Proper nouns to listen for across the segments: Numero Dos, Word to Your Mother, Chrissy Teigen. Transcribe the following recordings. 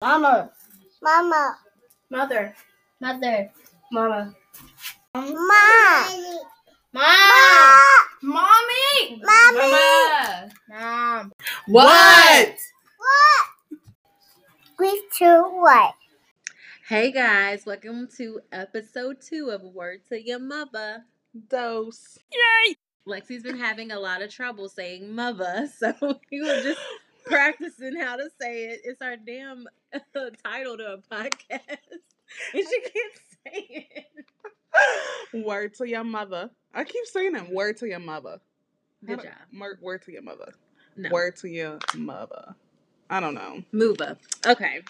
Mama. Mama. Mother. Mother. Mama. Ma. Ma. Mommy. Mommy. Mom. What? What? We two what? Hey guys, welcome to episode 2 of Word to Your Mother. Dos. Yay! Lexi's been having a lot of trouble saying mother, so we were just practicing how to say it. It's our damn title to a podcast, and she keeps saying it. Word to your mother. I keep saying it. Word to your mother. Good job. Word to your mother. No. Word to your mother. I don't know. Move up. Okay.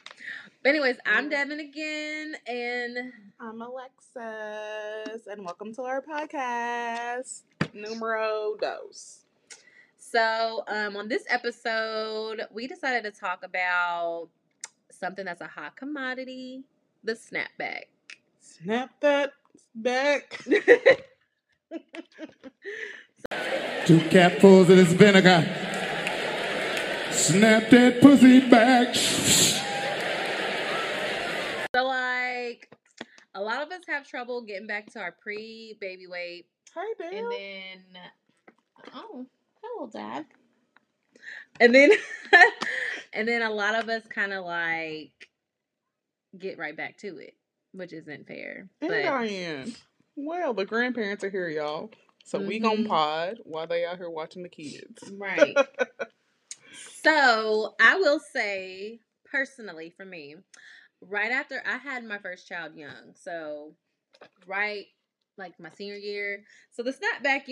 But anyways, I'm Devin again, and I'm Alexis, and welcome to our podcast, Numero Dos. So, on this episode, we decided to talk about something that's a hot commodity, the snapback. Snap that back. Two capfuls of this vinegar. Snap that pussy back. So, like, a lot of us have trouble getting back to our pre-baby weight. Hey, babe. And then, hello, Dad. And then, a lot of us kind of like get right back to it, which isn't fair. And but... Diane, well, the grandparents are here, y'all, so we gonna pod while they out here watching the kids, right? So I will say, personally, for me, right after I had my first child, young, so right. Like my senior year. So the snapback,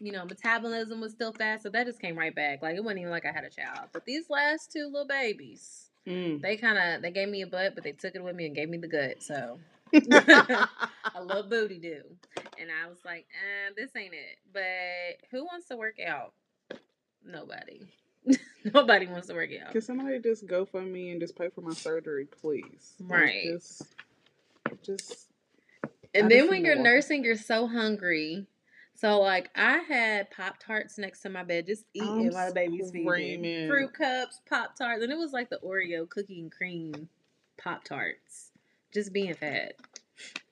metabolism was still fast. So that just came right back. Like, it wasn't even like I had a child. But these last two little babies, they gave me a butt, but they took it with me and gave me the gut. So a little booty do. And I was like, this ain't it. But who wants to work out? Nobody. Nobody wants to work out. Can somebody just go for me and just pay for my surgery, please? Right. Like, just... And then when you're nursing, you're so hungry. So, like, I had Pop-Tarts next to my bed, just eating while the baby's feeding. Fruit cups, Pop-Tarts. And it was like the Oreo cookie and cream Pop-Tarts. Just being fat.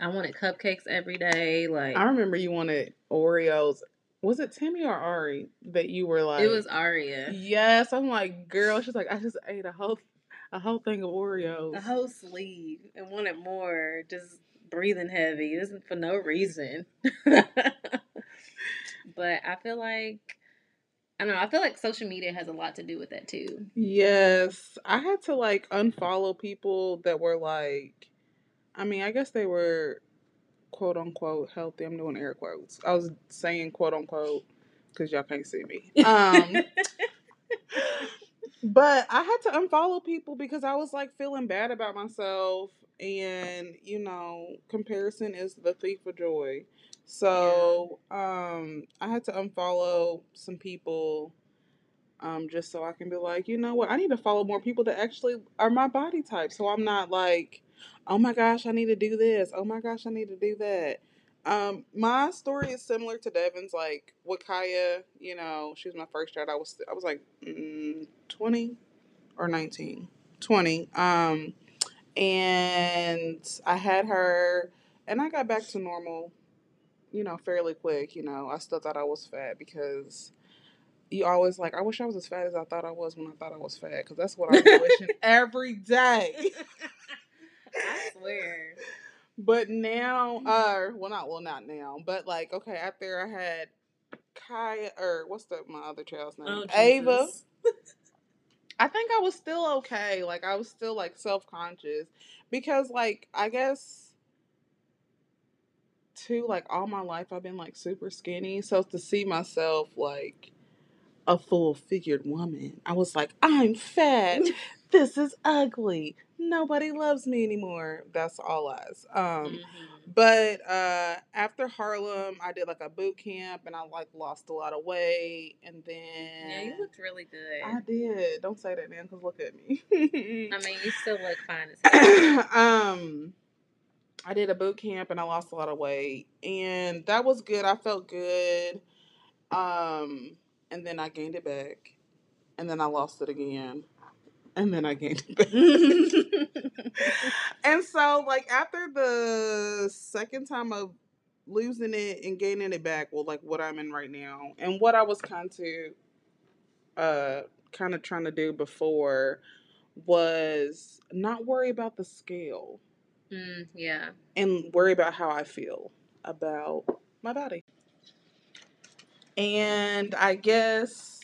I wanted cupcakes every day. Like, I remember you wanted Oreos. Was it Timmy or Ari that you were like? It was Aria. Yes. I'm like, girl. She's like, I just ate a whole thing of Oreos. A whole sleeve. And wanted more. Just... breathing heavy. It isn't for no reason. But I feel like social media has a lot to do with that too. Yes. I had to like unfollow people that were like, I guess they were quote unquote healthy. I'm doing air quotes. I was saying quote unquote because y'all can't see me. But I had to unfollow people because I was like feeling bad about myself. And, comparison is the thief of joy. So, yeah. I had to unfollow some people just so I can be like, you know what? I need to follow more people that actually are my body type. So I'm not like, oh, my gosh, I need to do this. Oh, my gosh, I need to do that. My story is similar to Devin's, like, with Kaya, she was my first child. I was like 20 or 19, 20. And I had her, and I got back to normal, fairly quick. I still thought I was fat because you always like, I wish I was as fat as I thought I was when I thought I was fat, because that's what I was wishing every day. I swear. But now, not now, but like, okay, after I had Kaya, or my other child's name? Oh, Ava. I think I was still okay. Like, I was still, like, self-conscious. Because, like, I guess, too, like, all my life I've been, like, super skinny. So, to see myself, like, a full-figured woman, I was like, I'm fat. This is ugly. Nobody loves me anymore. That's all lies. But after Harlem, I did, like, a boot camp, and I, like, lost a lot of weight, and then... Yeah, you looked really good. I did. Don't say that, man, because look at me. You still look fine as hell. I did a boot camp, and I lost a lot of weight, and that was good. I felt good, and then I gained it back, and then I lost it again. and then I gained it back. And so, like, after the second time of losing it and gaining it back, well, like, what I'm in right now and what I was kind of trying to do before was not worry about the scale. Yeah. And worry about how I feel about my body. And I guess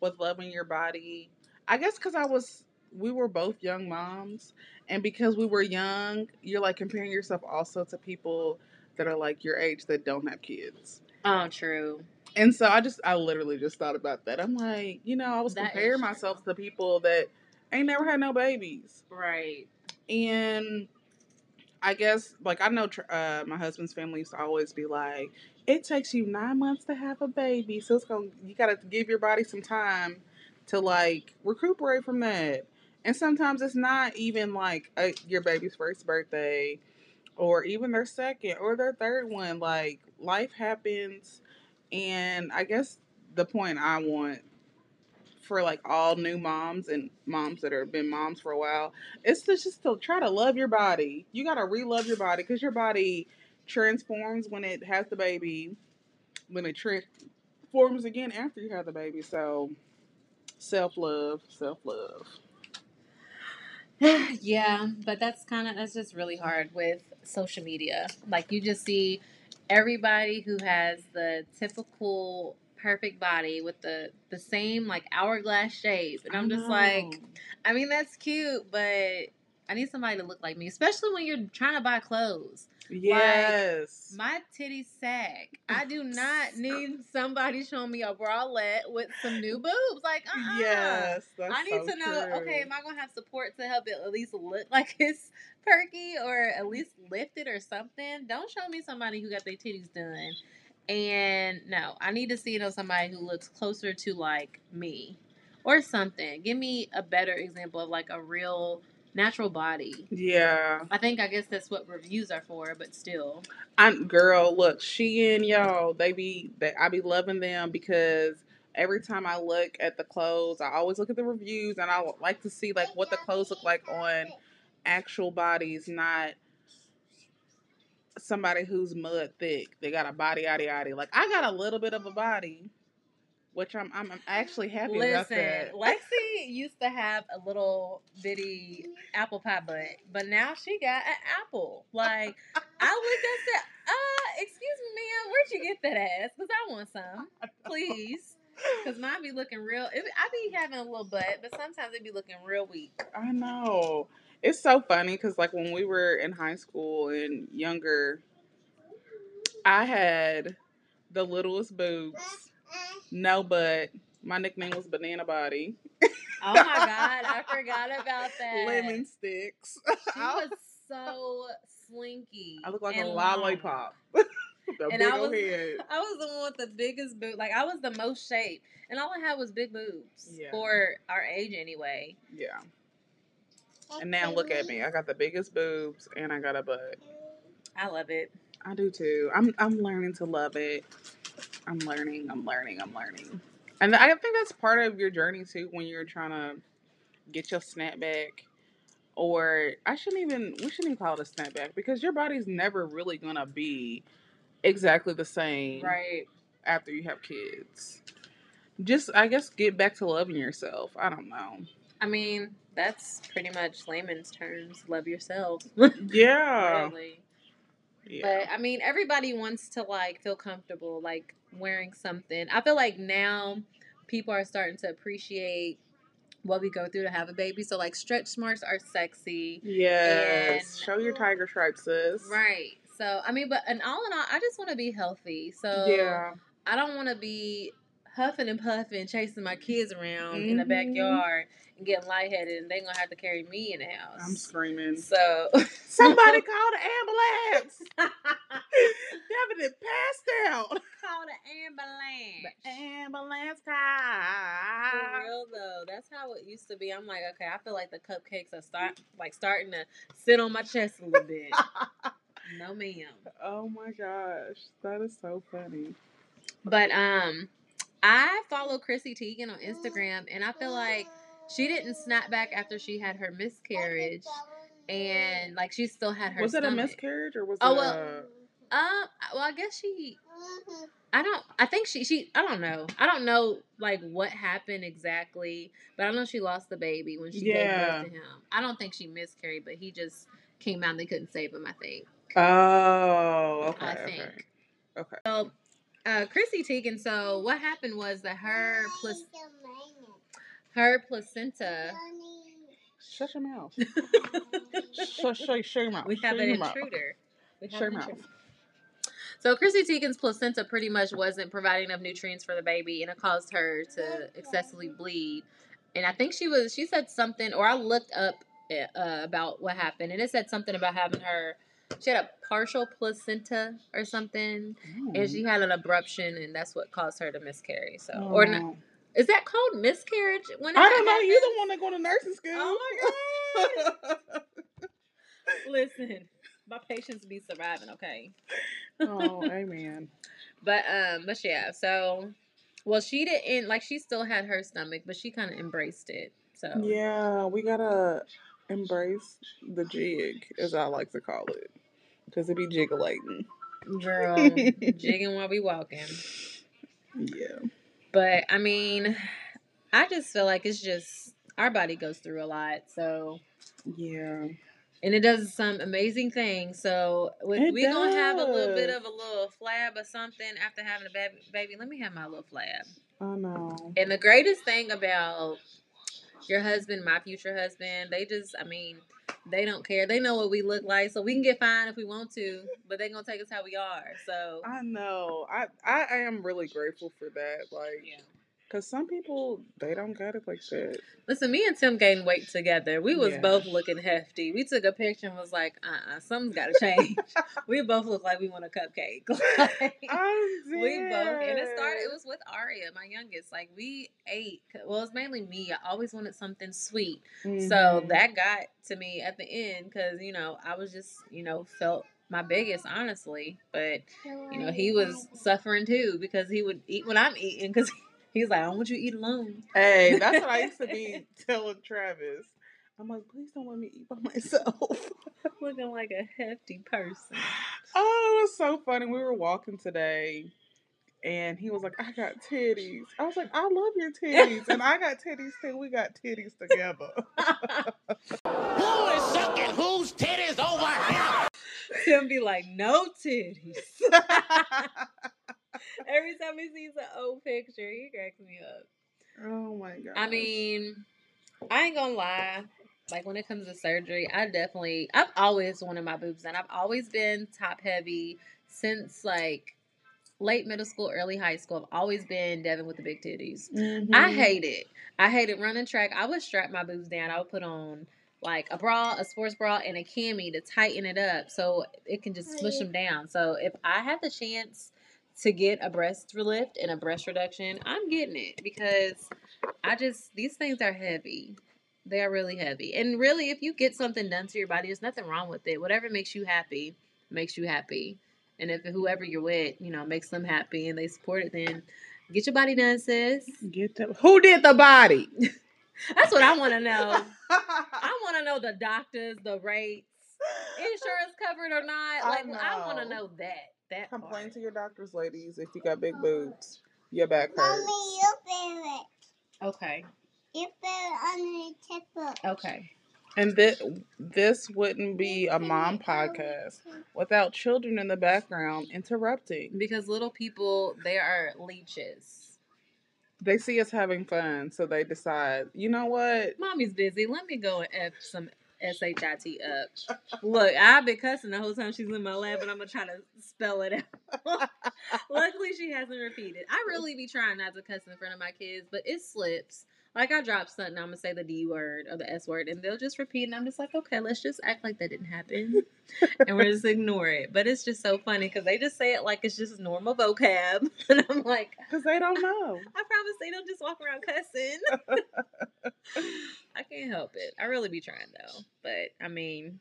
with loving your body, I guess because we were both young moms, and because we were young, you're like comparing yourself also to people that are like your age that don't have kids. Oh, true. And so I literally just thought about that. I'm like, you know, I was comparing myself to people that ain't never had no babies. Right. And I guess, like, I know my husband's family used to always be like, it takes you 9 months to have a baby, so you gotta give your body some time to, like, recuperate from that. And sometimes it's not even, like, your baby's first birthday or even their second or their third one. Like, life happens. And I guess the point I want for, like, all new moms and moms that have been moms for a while, it's just to try to love your body. You gotta re-love your body, because your body transforms when it has the baby, when it transforms again after you have the baby. So self-love. Yeah, but that's just really hard with social media. Like, you just see everybody who has the typical perfect body with the same, like, hourglass shape, and I'm just like, I mean, that's cute, but I need somebody to look like me, especially when you're trying to buy clothes. Yes. Like, my titties sag. I do not need somebody showing me a bralette with some new boobs. Like, Yes. That's I need so to know, true. Okay, am I going to have support to help it at least look like it's perky or at least lifted or something? Don't show me somebody who got their titties done. And no, I need to see, you know, somebody who looks closer to, like, me or something. Give me a better example of, like, a real natural body. Yeah. I guess that's what reviews are for, but still. Girl, look, Shein, y'all, I be loving them, because every time I look at the clothes, I always look at the reviews, and I like to see, like, what the clothes look like on actual bodies, not somebody who's mud thick. They got a body. Like, I got a little bit of a body, which I'm actually happy about that. Listen, Lexi used to have a little bitty apple pie butt, but now she got an apple. Like, I looked at that, excuse me, ma'am, where'd you get that ass? Because I want some, please. Because mine be looking real, I be having a little butt, but sometimes it be looking real weak. I know. It's so funny because, like, when we were in high school and younger, I had the littlest boobs. No, but my nickname was Banana Body. Oh my God, I forgot about that. Lemon sticks. She was so slinky. I look like a lollipop. I was the one with the biggest boobs. Like, I was the most shaped, and all I had was big boobs for our age anyway. Yeah. And now look at me. I got the biggest boobs, and I got a butt. I love it. I do too. I'm learning to love it. I'm learning. And I think that's part of your journey, too, when you're trying to get your snapback. Or we shouldn't even call it a snapback, because your body's never really going to be exactly the same after you have kids. Just, I guess, get back to loving yourself. I don't know. I mean, that's pretty much layman's terms. Love yourself. Yeah. Really. Yeah. But, I mean, everybody wants to, like, feel comfortable, like, wearing something. I feel like now people are starting to appreciate what we go through to have a baby. So, like, stretch marks are sexy. Yes. Show your tiger stripes, sis. Right. So, I mean, but all in all, I just want to be healthy. So, yeah. I don't want to be huffing and puffing, chasing my kids around in the backyard and getting lightheaded, and they're going to have to carry me in the house. I'm screaming. So, somebody call the ambulance. Devin is passed out. Call the ambulance car. For real, though. That's how it used to be. I'm like, okay, I feel like the cupcakes are starting to sit on my chest a little bit. No, ma'am. Oh, my gosh. That is so funny. But, I follow Chrissy Teigen on Instagram, and I feel like She didn't snap back after she had her miscarriage, and like she still had her. Was it a miscarriage or was it? Well, I guess she. I don't know. I don't know like what happened exactly, but I know she lost the baby when she gave birth to him. I don't think she miscarried, but he just came out and they couldn't save him. I think. Oh, okay. Okay. So, Chrissy Teigen. So what happened was that her placenta. Shut your mouth. Shut your mouth. We have an intruder. So Chrissy Teigen's placenta pretty much wasn't providing enough nutrients for the baby, and it caused her to excessively bleed. And I think she said something, or I looked up about what happened, and it said something about she had a partial placenta or something, and she had an abruption, and that's what caused her to miscarry. So, or not. Is that called miscarriage? I don't know. You the one that go to nursing school. Oh my God. Listen, my patients be surviving, okay? Oh, amen. But yeah. So, well, she didn't she still had her stomach, but she kind of embraced it. So yeah, we gotta embrace the jig, as I like to call it, because it be jiggling. Girl, jigging while we walking. Yeah. But, I mean, I just feel like it's just, our body goes through a lot, so. Yeah. And it does some amazing things, so we're going to have a little flab or something after having a baby. Let me have my little flab. Oh, no. And the greatest thing about your husband, my future husband, they don't care. They know what we look like, so we can get fine if we want to, but they're going to take us how we are. So I know. I am really grateful for that. Because some people, they don't got it like that. Listen, me and Tim gained weight together. We was both looking hefty. We took a picture and was like, something's got to change. We both look like we want a cupcake. And it was with Aria, my youngest. We ate. Well, it's mainly me. I always wanted something sweet. Mm-hmm. So that got to me at the end because, I was just, felt my biggest, honestly. But, he was suffering too because he would eat when I'm eating because he's like, I don't want you to eat alone. Hey, that's what I used to be telling Travis. I'm like, please don't let me eat by myself. Looking like a hefty person. Oh, it was so funny. We were walking today, and he was like, I got titties. I was like, I love your titties. And I got titties, too. We got titties together. Who is sucking whose titties over here? Tim be like, no titties. Every time he sees an old picture, he cracks me up. Oh, my God. I mean, I ain't gonna lie. When it comes to surgery, I've always wanted my boobs done. I've always been top heavy since, late middle school, early high school. I've always been Devin with the big titties. Mm-hmm. I hate it. I hated running track. I would strap my boobs down. I would put on, a bra, a sports bra, and a cami to tighten it up so it can just smush them down. So, if I had the chance to get a breast lift and a breast reduction, I'm getting it because these things are heavy. They are really heavy. And really, if you get something done to your body, there's nothing wrong with it. Whatever makes you happy, makes you happy. And if whoever you're with, makes them happy and they support it, then get your body done, sis. Who did the body? That's what I want to know. I want to know the doctors, the rates, insurance covered or not. I want to know that. Complain to your doctors, ladies, if you got big boobs. Your back hurts. Mommy, you feel it. Okay. You feel it on your checkbook. Okay. And this wouldn't be a mom podcast without children in the background interrupting. Because little people, they are leeches. They see us having fun, so they decide, you know what? Mommy's busy. Let me go and F some SHIT up. Look, I've been cussing the whole time she's in my lap, and I'm going to try to spell it out. Luckily, she hasn't repeated. I really be trying not to cuss in front of my kids, but it slips. I drop something, I'm going to say the D word or the S word, and they'll just repeat, and I'm just like, okay, let's just act like that didn't happen, and we'll just ignore it. But it's just so funny, because they just say it like it's just normal vocab, and I'm like... Because they don't know. I promise they don't just walk around cussing. I can't help it. I really be trying, though. But, I mean,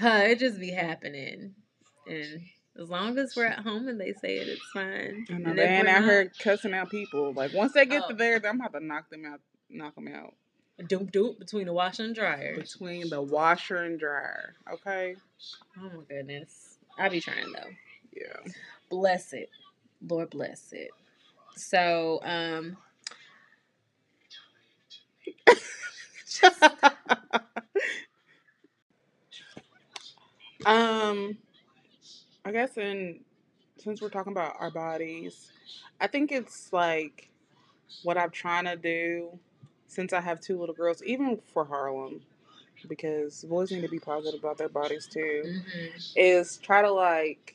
it just be happening, and... As long as we're at home and they say it, it's fine. I know, they ain't out here cussing out people. Once they get to there, I'm going to have to knock them out. knock them out. Doop-doop between the washer and dryer. Between the washer and dryer. Okay? Oh, my goodness. I be trying, though. Yeah. Bless it. Lord bless it. So, I guess since we're talking about our bodies, I think it's like what I'm trying to do since I have two little girls, even for Harlem, because boys need to be positive about their bodies too, is try to like,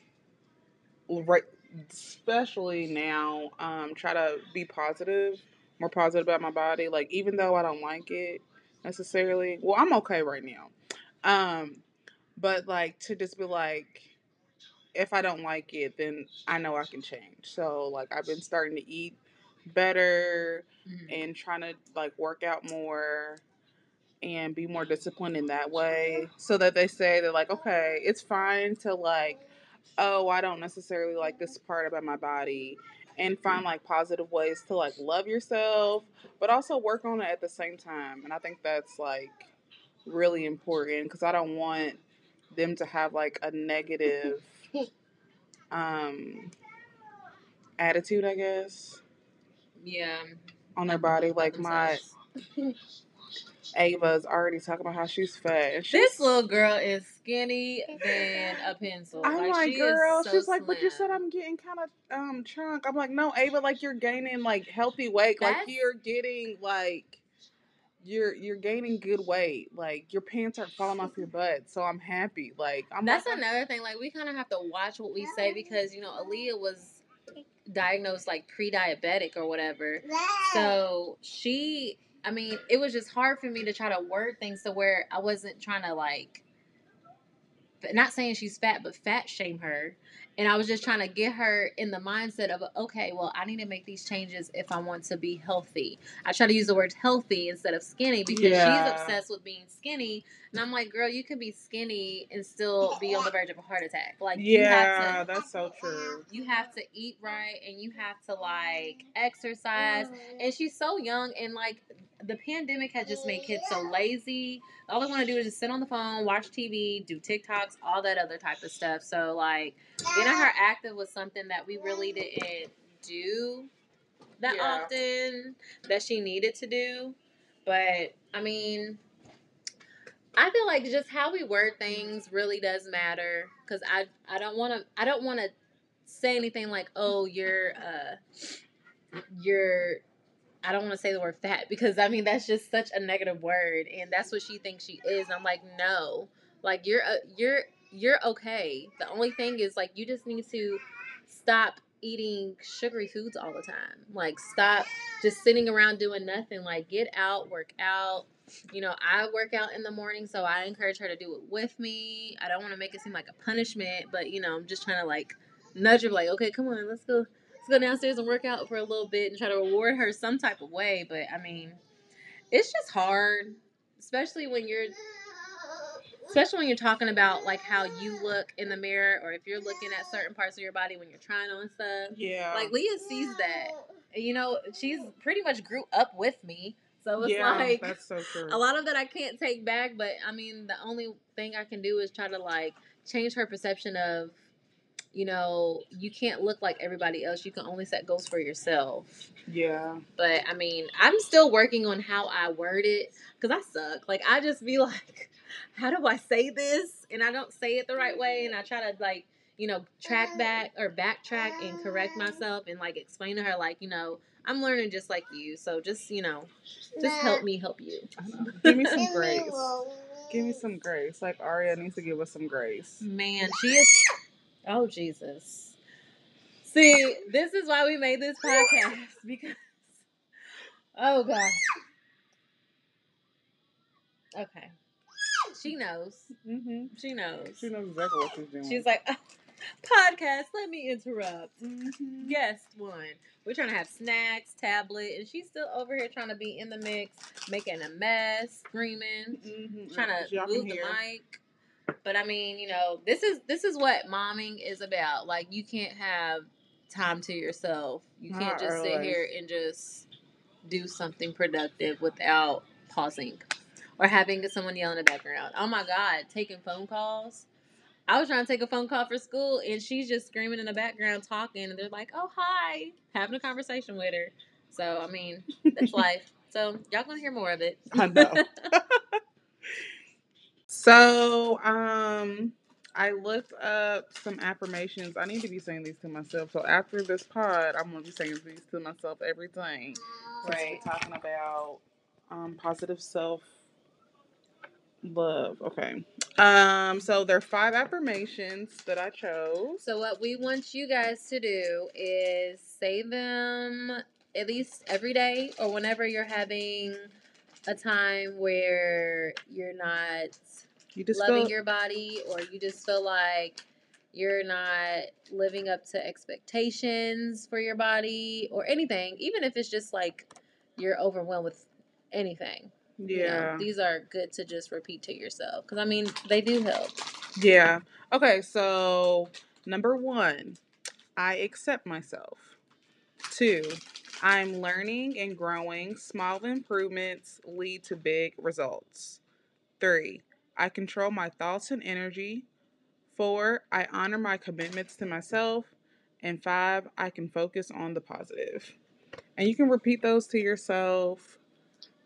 especially now, try to be positive, more positive about my body. Like, even though I don't like it necessarily, well, I'm okay right now. But like, to just be like, if I don't like it, then I know I can change. So like, I've been starting to eat better and trying to like work out more and be more disciplined in that way, so that they say that like, okay, it's fine to like, oh, I don't necessarily like this part about my body, and find like positive ways to like love yourself, but also work on it at the same time. And I think that's like really important, because I don't want them to have like a negative attitude, I guess. Yeah. On their body. Like themselves. My Ava's already talking about how she's fat. And she's, this little girl is skinny than a pencil. I'm like, girl, so she's slim. Like, but you said I'm getting kind of chunk. I'm like, no, Ava, like you're gaining like healthy weight. That's... like you're getting like you're gaining good weight. Like your pants aren't falling off your butt. So I'm happy. Like I'm that's like, another thing. Like we kind of have to watch what we say, because you know Aaliyah was diagnosed like pre-diabetic or whatever. So she, I mean, it was just hard for me to try to word things to where I wasn't trying to like, not saying she's fat, but fat shame her. And I was just trying to get her in the mindset of, okay, well, I need to make these changes if I want to be healthy. I try to use the word healthy instead of skinny, because she's obsessed with being skinny. And I'm like, girl, you could be skinny and still be on the verge of a heart attack. Like, you have to, that's so true. You have to eat right, and you have to like exercise. And she's so young, and like the pandemic has just made kids so lazy. All they want to do is just sit on the phone, watch TV, do TikToks, all that other type of stuff. So like, getting her active was something that we really didn't do that often, that she needed to do. But I mean, I feel like just how we word things really does matter, because I don't want to say anything like, oh, you're I don't want to say the word fat, because I mean that's just such a negative word, and that's what she thinks she is. And I'm like, no, like you're okay. The only thing is, like, you just need to stop eating sugary foods all the time. Like, stop just sitting around doing nothing. Like, get out, work out. You know, I work out in the morning, so I encourage her to do it with me. I don't want to make it seem like a punishment, but, you know, I'm just trying to, like, nudge her, like, okay, come on, let's go downstairs and work out for a little bit, and try to reward her some type of way. But, I mean, it's just hard, especially when you're talking about, like, how you look in the mirror, or if you're looking at certain parts of your body when you're trying on stuff. Yeah. Like, Leah sees that. And, you know, she's pretty much grew up with me. So it's like, that's so true. A lot of that I can't take back. But, I mean, the only thing I can do is try to, like, change her perception of, you know, you can't look like everybody else. You can only set goals for yourself. Yeah. But, I mean, I'm still working on how I word it, because I suck. Like, I just be like, how do I say this? And I don't say it the right way. And I try to, like, you know, backtrack and correct myself, and, like, explain to her, like, you know, I'm learning just like you. So just, you know, just help me help you. Give me some grace. Give me some grace. Like, Aria needs to give us some grace. Man, she is... Oh, Jesus. See, this is why we made this podcast, because... Oh, God. Okay. She knows. Mm-hmm. She knows. She knows exactly what she's doing. She's like, podcast, let me interrupt. Mm-hmm. Guest one. We're trying to have snacks, tablet, and she's still over here trying to be in the mix, making a mess, screaming, trying to move the mic. But I mean, you know, this is what momming is about. Like, you can't have time to yourself. You can't just sit here and just do something productive without pausing or having someone yell in the background. Oh my God, taking phone calls. I was trying to take a phone call for school and she's just screaming in the background talking and they're like, oh, hi, having a conversation with her. So, I mean, that's life. So y'all going to hear more of it. I know. So, I looked up some affirmations. I need to be saying these to myself. So after this pod, I'm going to be saying these to myself every time. Right. We're talking about positive self-love. Okay. So there are 5 affirmations that I chose. So what we want you guys to do is say them at least every day or whenever you're having a time where you're not loving your body, or you just feel like you're not living up to expectations for your body or anything, even if it's just like you're overwhelmed with anything. Yeah. You know, these are good to just repeat to yourself because, I mean, they do help. Yeah. Okay, so 1, I accept myself. 2, I'm learning and growing. Small improvements lead to big results. 3, I control my thoughts and energy. 4, I honor my commitments to myself. And 5, I can focus on the positive. And you can repeat those to yourself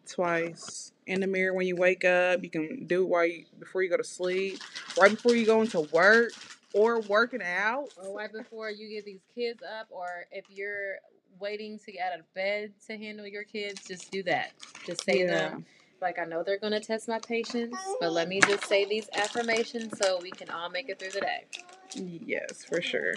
twice in the mirror when you wake up. You can do it before you go to sleep, right before you go into work or working out. Or right before you get these kids up, or if you're waiting to get out of bed to handle your kids, just do that. Just say them. Like, I know they're going to test my patience, but let me just say these affirmations so we can all make it through the day. Yes, for sure.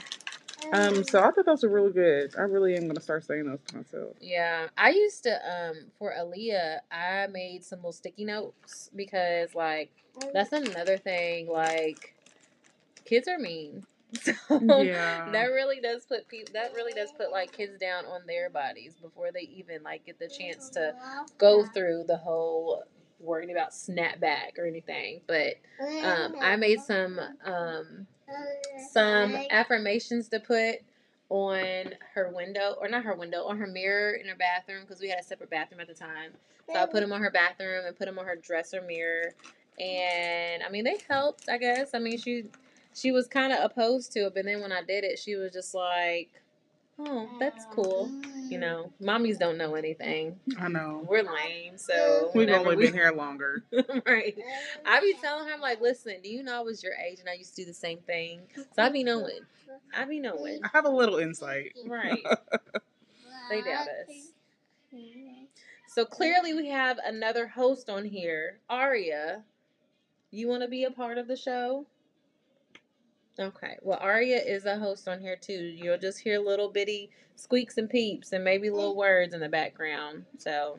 So I thought those were really good. I really am going to start saying those to myself. Yeah. I used to, for Aaliyah, I made some little sticky notes because, like, that's another thing. Like, kids are mean. So yeah. that really does put like kids down on their bodies before they even like get the chance to go through the whole worrying about snapback or anything. But I made some affirmations to put on her window, or not her window, on her mirror in her bathroom, because we had a separate bathroom at the time. So I put them on her bathroom and put them on her dresser mirror, and I mean they helped, I guess. I mean she was kind of opposed to it, but then when I did it, she was just like, oh, that's cool. You know, mommies don't know anything. I know. We're lame, so. We've only been here longer. Right. I be telling her, I'm like, listen, do you know I was your age and I used to do the same thing? So I be knowing. I have a little insight. Right. They doubt us. So clearly we have another host on here. Aria, you want to be a part of the show? Okay, well, Aria is a host on here, too. You'll just hear little bitty squeaks and peeps and maybe little words in the background. So,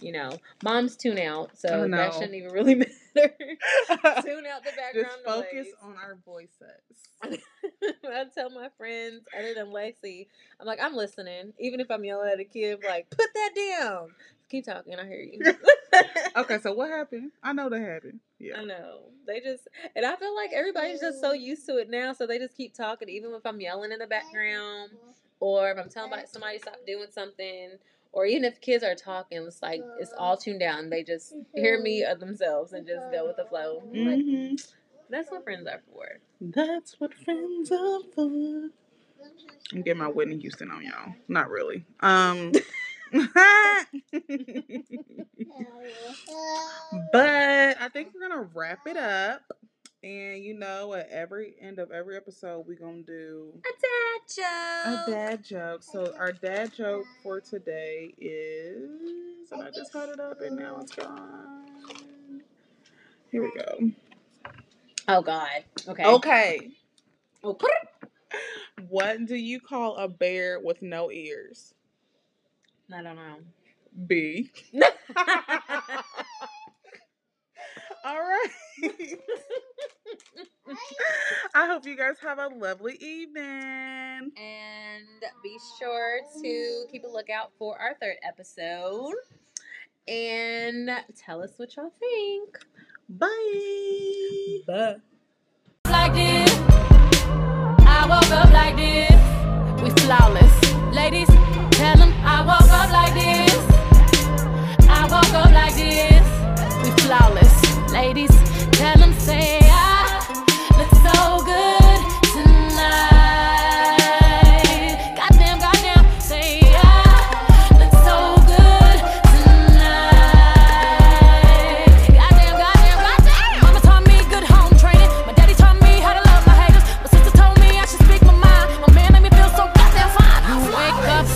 you know, moms tune out, so that shouldn't even really matter. Tune out the background just focus noise. On our voices. I tell my friends, other than Lexi, I'm like, I'm listening. Even if I'm yelling at a kid, I'm like, put that down. Keep talking, I hear you. Okay, so what happened? I know that happened. Yeah. I know. And I feel like everybody's just so used to it now, so they just keep talking, even if I'm yelling in the background, or if I'm telling somebody stop doing something, or even if kids are talking, it's like, it's all tuned down. They just hear me or themselves and just go with the flow. Mm-hmm. Like, that's what friends are for. That's what friends are for. I'm getting my Whitney Houston on, y'all. Not really. But I think we're gonna wrap it up, and you know, at every end of every episode, we're gonna do a dad joke. So our dad joke for today is, and I just cut it up and now it's gone. Here we go. Oh God. Okay. Okay. What do you call a bear with no ears? I don't know. B. All right. I hope you guys have a lovely evening. And be sure to keep a lookout for our 3rd episode. And tell us what y'all think. Bye. Bye. Like this. I woke up like this. We flawless. Ladies, tell them I woke up like this. 80s